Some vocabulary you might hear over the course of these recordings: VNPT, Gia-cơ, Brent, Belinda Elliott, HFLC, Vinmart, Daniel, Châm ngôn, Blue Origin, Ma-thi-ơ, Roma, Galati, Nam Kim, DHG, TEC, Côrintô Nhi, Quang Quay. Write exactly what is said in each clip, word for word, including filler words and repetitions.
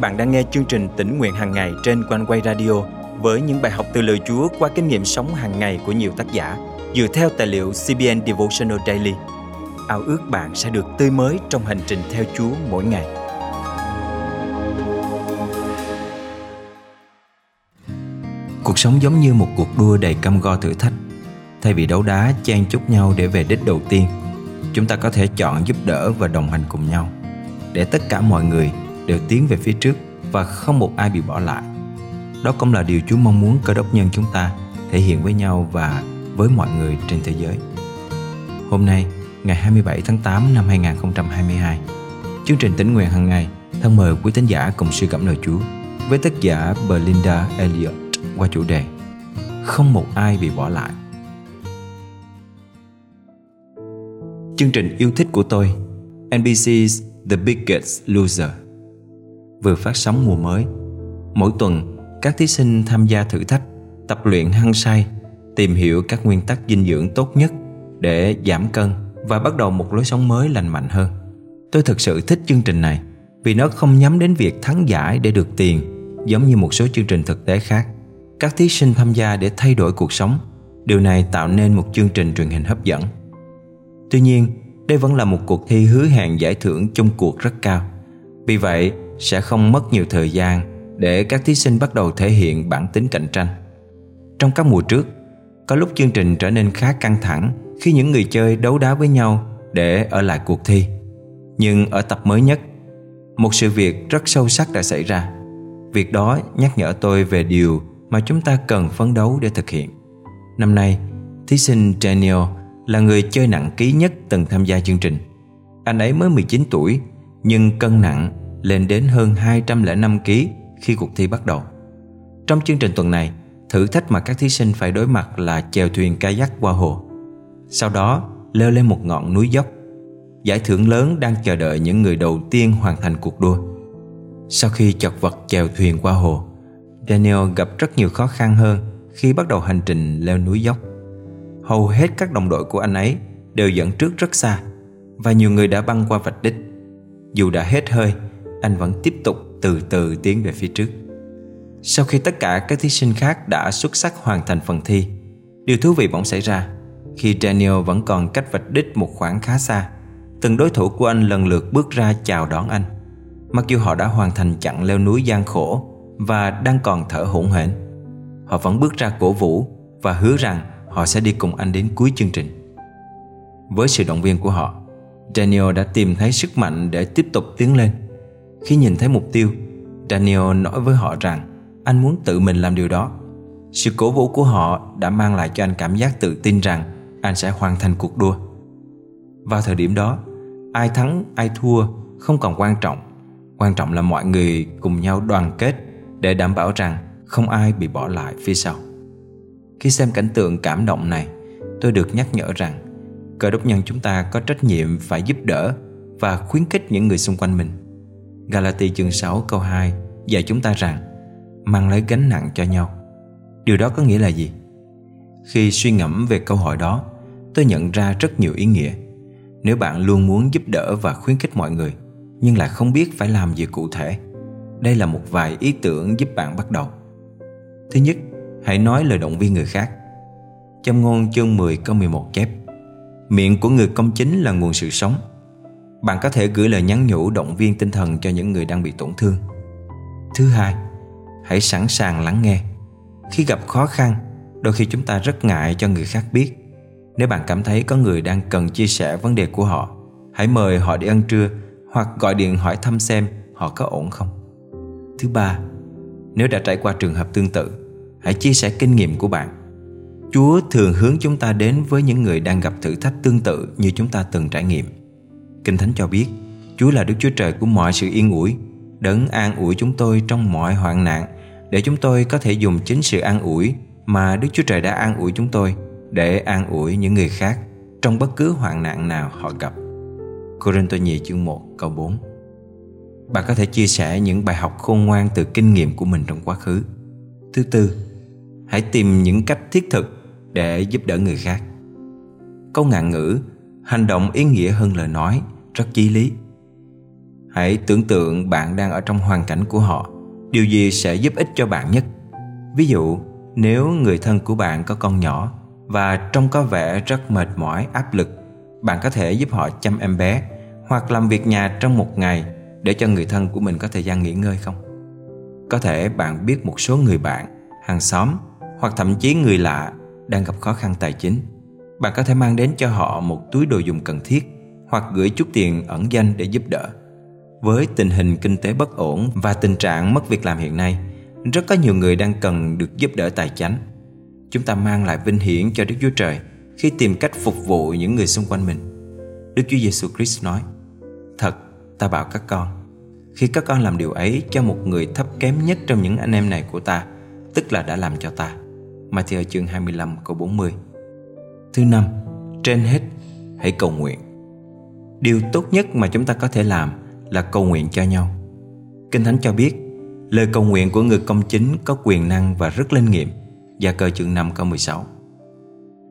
bạn đang nghe chương trình Tỉnh Nguyện Hàng Ngày trên Quang Quay Radio với những bài học từ lời Chúa qua kinh nghiệm sống hàng ngày của nhiều tác giả dựa theo tài liệu xê bê en Devotional Daily. Ao ước bạn sẽ được tươi mới trong hành trình theo Chúa mỗi ngày. Cuộc sống giống như một cuộc đua đầy cam go thử thách. Thay vì đấu đá chen chúc nhau để về đích đầu tiên, chúng ta có thể chọn giúp đỡ và đồng hành cùng nhau để tất cả mọi người đều tiến về phía trước và không một ai bị bỏ lại. Đó cũng là điều Chúa mong muốn Cơ Đốc nhân chúng ta thể hiện với nhau và với mọi người trên thế giới. Hôm nay, ngày hai mươi bảy tháng tám năm hai nghìn không trăm hai mươi hai, chương trình Tỉnh Nguyện Hàng Ngày thân mời quý thính giả cùng suy gẫm lời Chúa với tác giả Belinda Elliott qua chủ đề Không một ai bị bỏ lại. Chương trình yêu thích của tôi, en bê xê's The Biggest Loser, vừa phát sóng mùa mới. Mỗi tuần, các thí sinh tham gia thử thách, tập luyện hăng say, tìm hiểu các nguyên tắc dinh dưỡng tốt nhất để giảm cân và bắt đầu một lối sống mới lành mạnh hơn. Tôi thực sự thích chương trình này vì nó không nhắm đến việc thắng giải để được tiền, giống như một số chương trình thực tế khác. Các thí sinh tham gia để thay đổi cuộc sống. Điều này tạo nên một chương trình truyền hình hấp dẫn. Tuy nhiên, đây vẫn là một cuộc thi hứa hẹn giải thưởng chung cuộc rất cao. Vì vậy, sẽ không mất nhiều thời gian để các thí sinh bắt đầu thể hiện bản tính cạnh tranh. Trong các mùa trước, có lúc chương trình trở nên khá căng thẳng khi những người chơi đấu đá với nhau để ở lại cuộc thi. Nhưng ở tập mới nhất, một sự việc rất sâu sắc đã xảy ra. Việc đó nhắc nhở tôi về điều mà chúng ta cần phấn đấu để thực hiện. Năm nay, thí sinh Daniel là người chơi nặng ký nhất từng tham gia chương trình. Anh ấy mới mười chín tuổi, nhưng cân nặng lên đến hơn hai trăm lẻ năm ki lô gam khi cuộc thi bắt đầu. Trong chương trình tuần này, thử thách mà các thí sinh phải đối mặt là chèo thuyền kayak qua hồ, sau đó leo lên một ngọn núi dốc. Giải thưởng lớn đang chờ đợi những người đầu tiên hoàn thành cuộc đua. Sau khi chật vật chèo thuyền qua hồ, Daniel gặp rất nhiều khó khăn hơn khi bắt đầu hành trình leo núi dốc. Hầu hết các đồng đội của anh ấy đều dẫn trước rất xa và nhiều người đã băng qua vạch đích. Dù đã hết hơi, anh vẫn tiếp tục từ từ tiến về phía trước. Sau khi tất cả các thí sinh khác đã xuất sắc hoàn thành phần thi, điều thú vị bỗng xảy ra khi Daniel vẫn còn cách vạch đích một khoảng khá xa. Từng đối thủ của anh lần lượt bước ra chào đón anh, mặc dù họ đã hoàn thành chặng leo núi gian khổ và đang còn thở hổn hển. Họ vẫn bước ra cổ vũ và hứa rằng họ sẽ đi cùng anh đến cuối chương trình. Với sự động viên của họ, Daniel đã tìm thấy sức mạnh để tiếp tục tiến lên. Khi nhìn thấy mục tiêu, Daniel nói với họ rằng anh muốn tự mình làm điều đó. Sự cổ vũ của họ đã mang lại cho anh cảm giác tự tin rằng anh sẽ hoàn thành cuộc đua. Vào thời điểm đó, ai thắng ai thua không còn quan trọng. Quan trọng là mọi người cùng nhau đoàn kết để đảm bảo rằng không ai bị bỏ lại phía sau. Khi xem cảnh tượng cảm động này, tôi được nhắc nhở rằng Cơ Đốc nhân chúng ta có trách nhiệm phải giúp đỡ và khuyến khích những người xung quanh mình. Galati chương sáu câu hai dạy chúng ta rằng mang lấy gánh nặng cho nhau. Điều đó có nghĩa là gì? Khi suy ngẫm về câu hỏi đó, tôi nhận ra rất nhiều ý nghĩa. Nếu bạn luôn muốn giúp đỡ và khuyến khích mọi người nhưng lại không biết phải làm gì cụ thể, đây là một vài ý tưởng giúp bạn bắt đầu. Thứ nhất, hãy nói lời động viên người khác. Châm ngôn chương mười câu mười một chép: miệng của người công chính là nguồn sự sống. Bạn có thể gửi lời nhắn nhủ động viên tinh thần cho những người đang bị tổn thương. Thứ hai, hãy sẵn sàng lắng nghe. Khi gặp khó khăn, đôi khi chúng ta rất ngại cho người khác biết. Nếu bạn cảm thấy có người đang cần chia sẻ vấn đề của họ, hãy mời họ đi ăn trưa hoặc gọi điện hỏi thăm xem họ có ổn không. Thứ ba, nếu đã trải qua trường hợp tương tự, hãy chia sẻ kinh nghiệm của bạn. Chúa thường hướng chúng ta đến với những người đang gặp thử thách tương tự như chúng ta từng trải nghiệm. Kinh Thánh cho biết, Chúa là Đức Chúa Trời của mọi sự yên ủi, đấng an ủi chúng tôi trong mọi hoạn nạn, để chúng tôi có thể dùng chính sự an ủi mà Đức Chúa Trời đã an ủi chúng tôi để an ủi những người khác trong bất cứ hoạn nạn nào họ gặp. Côrintô Nhi chương một câu bốn. Bạn có thể chia sẻ những bài học khôn ngoan từ kinh nghiệm của mình trong quá khứ. Thứ tư, hãy tìm những cách thiết thực để giúp đỡ người khác. Câu ngạn ngữ hành động ý nghĩa hơn lời nói rất chí lý. Hãy tưởng tượng bạn đang ở trong hoàn cảnh của họ. Điều gì sẽ giúp ích cho bạn nhất? Ví dụ, nếu người thân của bạn có con nhỏ và trông có vẻ rất mệt mỏi, áp lực, bạn có thể giúp họ chăm em bé hoặc làm việc nhà trong một ngày để cho người thân của mình có thời gian nghỉ ngơi không? Có thể bạn biết một số người bạn, hàng xóm hoặc thậm chí người lạ đang gặp khó khăn tài chính. Bạn có thể mang đến cho họ một túi đồ dùng cần thiết hoặc gửi chút tiền ẩn danh để giúp đỡ. Với tình hình kinh tế bất ổn và tình trạng mất việc làm hiện nay, rất có nhiều người đang cần được giúp đỡ tài chánh. Chúng ta mang lại vinh hiển cho Đức Chúa Trời khi tìm cách phục vụ những người xung quanh mình. Đức Chúa Giêsu Christ nói: "Thật, ta bảo các con, khi các con làm điều ấy cho một người thấp kém nhất trong những anh em này của ta, tức là đã làm cho ta." Ma-thi-ơ chương hai mươi lăm câu bốn mươi. Thứ năm, trên hết, hãy cầu nguyện. Điều tốt nhất mà chúng ta có thể làm là cầu nguyện cho nhau. Kinh Thánh cho biết lời cầu nguyện của người công chính có quyền năng và rất linh nghiệm. Gia-cơ chương năm câu mười sáu.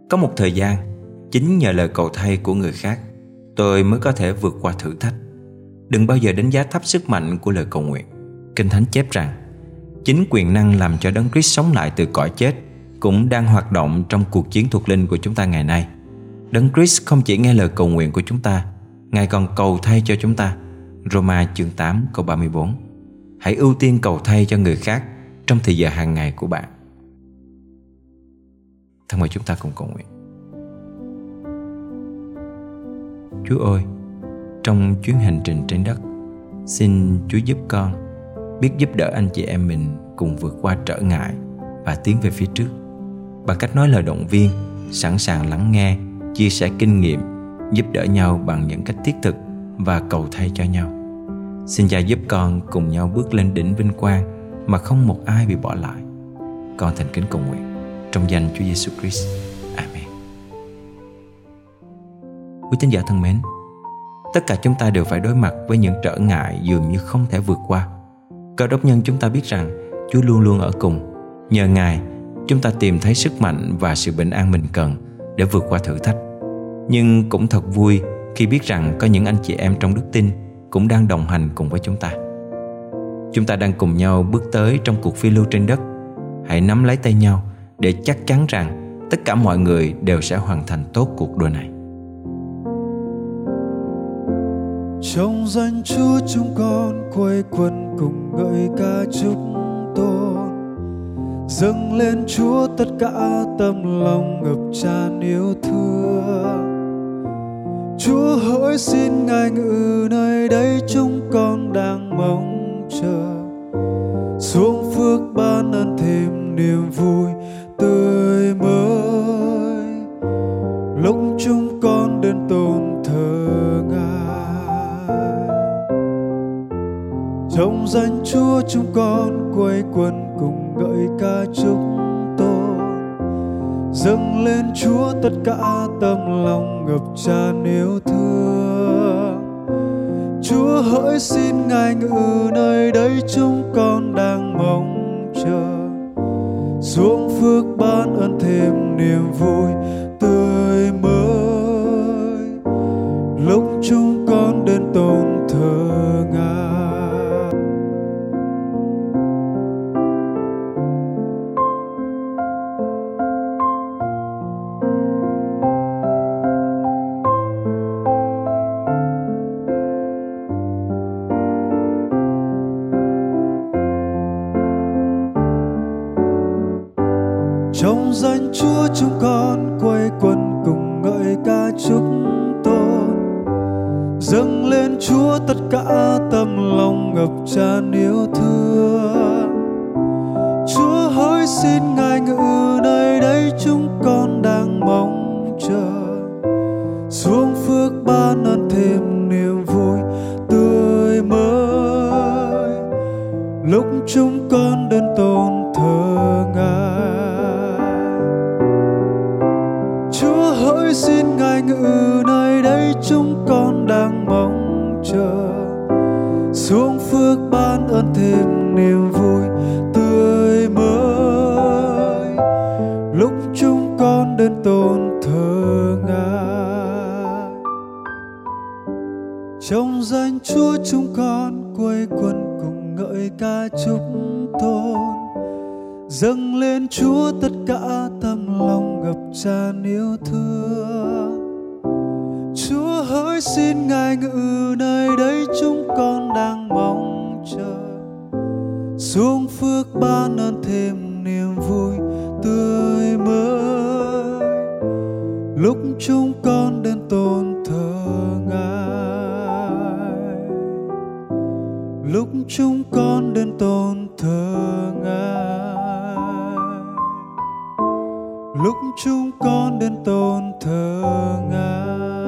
Có một thời gian, chính nhờ lời cầu thay của người khác, tôi mới có thể vượt qua thử thách. Đừng bao giờ đánh giá thấp sức mạnh của lời cầu nguyện. Kinh Thánh chép rằng chính quyền năng làm cho Đấng Christ sống lại từ cõi chết cũng đang hoạt động trong cuộc chiến thuộc linh của chúng ta ngày nay. Đấng Christ không chỉ nghe lời cầu nguyện của chúng ta, Ngài còn cầu thay cho chúng ta. Roma chương tám câu ba mươi bốn. Hãy ưu tiên cầu thay cho người khác trong thời giờ hàng ngày của bạn. Thân mời chúng ta cùng cầu nguyện. Chúa ơi, trong chuyến hành trình trên đất, xin Chúa giúp con biết giúp đỡ anh chị em mình cùng vượt qua trở ngại và tiến về phía trước bằng cách nói lời động viên, sẵn sàng lắng nghe, chia sẻ kinh nghiệm, giúp đỡ nhau bằng những cách thiết thực và cầu thay cho nhau. Xin Cha giúp con cùng nhau bước lên đỉnh vinh quang mà không một ai bị bỏ lại. Con thành kính cầu nguyện trong danh Chúa Giêsu Christ. Amen. Quý tín giả thân mến, tất cả chúng ta đều phải đối mặt với những trở ngại dường như không thể vượt qua. Cơ đốc nhân chúng ta biết rằng Chúa luôn luôn ở cùng. Nhờ Ngài, chúng ta tìm thấy sức mạnh và sự bình an mình cần để vượt qua thử thách. Nhưng cũng thật vui khi biết rằng có những anh chị em trong đức tin cũng đang đồng hành cùng với chúng ta. Chúng ta đang cùng nhau bước tới trong cuộc phiêu lưu trên đất. Hãy nắm lấy tay nhau để chắc chắn rằng tất cả mọi người đều sẽ hoàn thành tốt cuộc đua này. Trong danh Chúa chúng con quây quần cùng ngợi ca chúc tôn, dâng lên Chúa tất cả tâm lòng ngập tràn yêu thương. Chúa hỡi xin Ngài ngự nơi đây, chúng con đang mong chờ xuống phước ban ơn thêm niềm vui tươi mới lúc chúng con đến tôn thờ Ngài. Trong danh Chúa chúng con quây quần cùng ngợi ca chúc tôn, dâng lên Chúa tất cả tâm lòng ngập tràn yêu thương. Chúa hỡi xin Ngài ngự nơi đây, chúng con đang mong chờ xuống phước ban ơn thêm niềm vui tươi mới lúc chúng con đến tôn thờ Ngài. Trong danh Chúa chúng con quây quần cùng ngợi ca chúc tôn, dâng lên Chúa tất cả tâm lòng ngập tràn yêu thương. Chúa hỡi xin Ngài ngự nơi đây, chúng con đang mong chờ xuống phước ban ơn thêm niềm vui tươi mới lúc chúng con đến tôn thờ Ngài. Chúa hỡi xin Ngài ngự nơi đây, chúng con đang mong chờ xuống phước ban ơn thêm niềm vui tươi mới lúc chúng con đến tôn thờ Ngài. Trong danh Chúa chúng con quây quần cùng ngợi ca chúc tôn, dâng lên Chúa tất cả tâm lòng ngập tràn yêu thương. Chúa hỡi xin Ngài ngự nơi đây chúng con đang mong chờ, xuống phước ban ơn thêm niềm vui tươi mới lúc chúng con đến tôn thờ Ngài, lúc chúng con đến tôn thờ Ngài, lúc chúng con đến tôn thờ Ngài.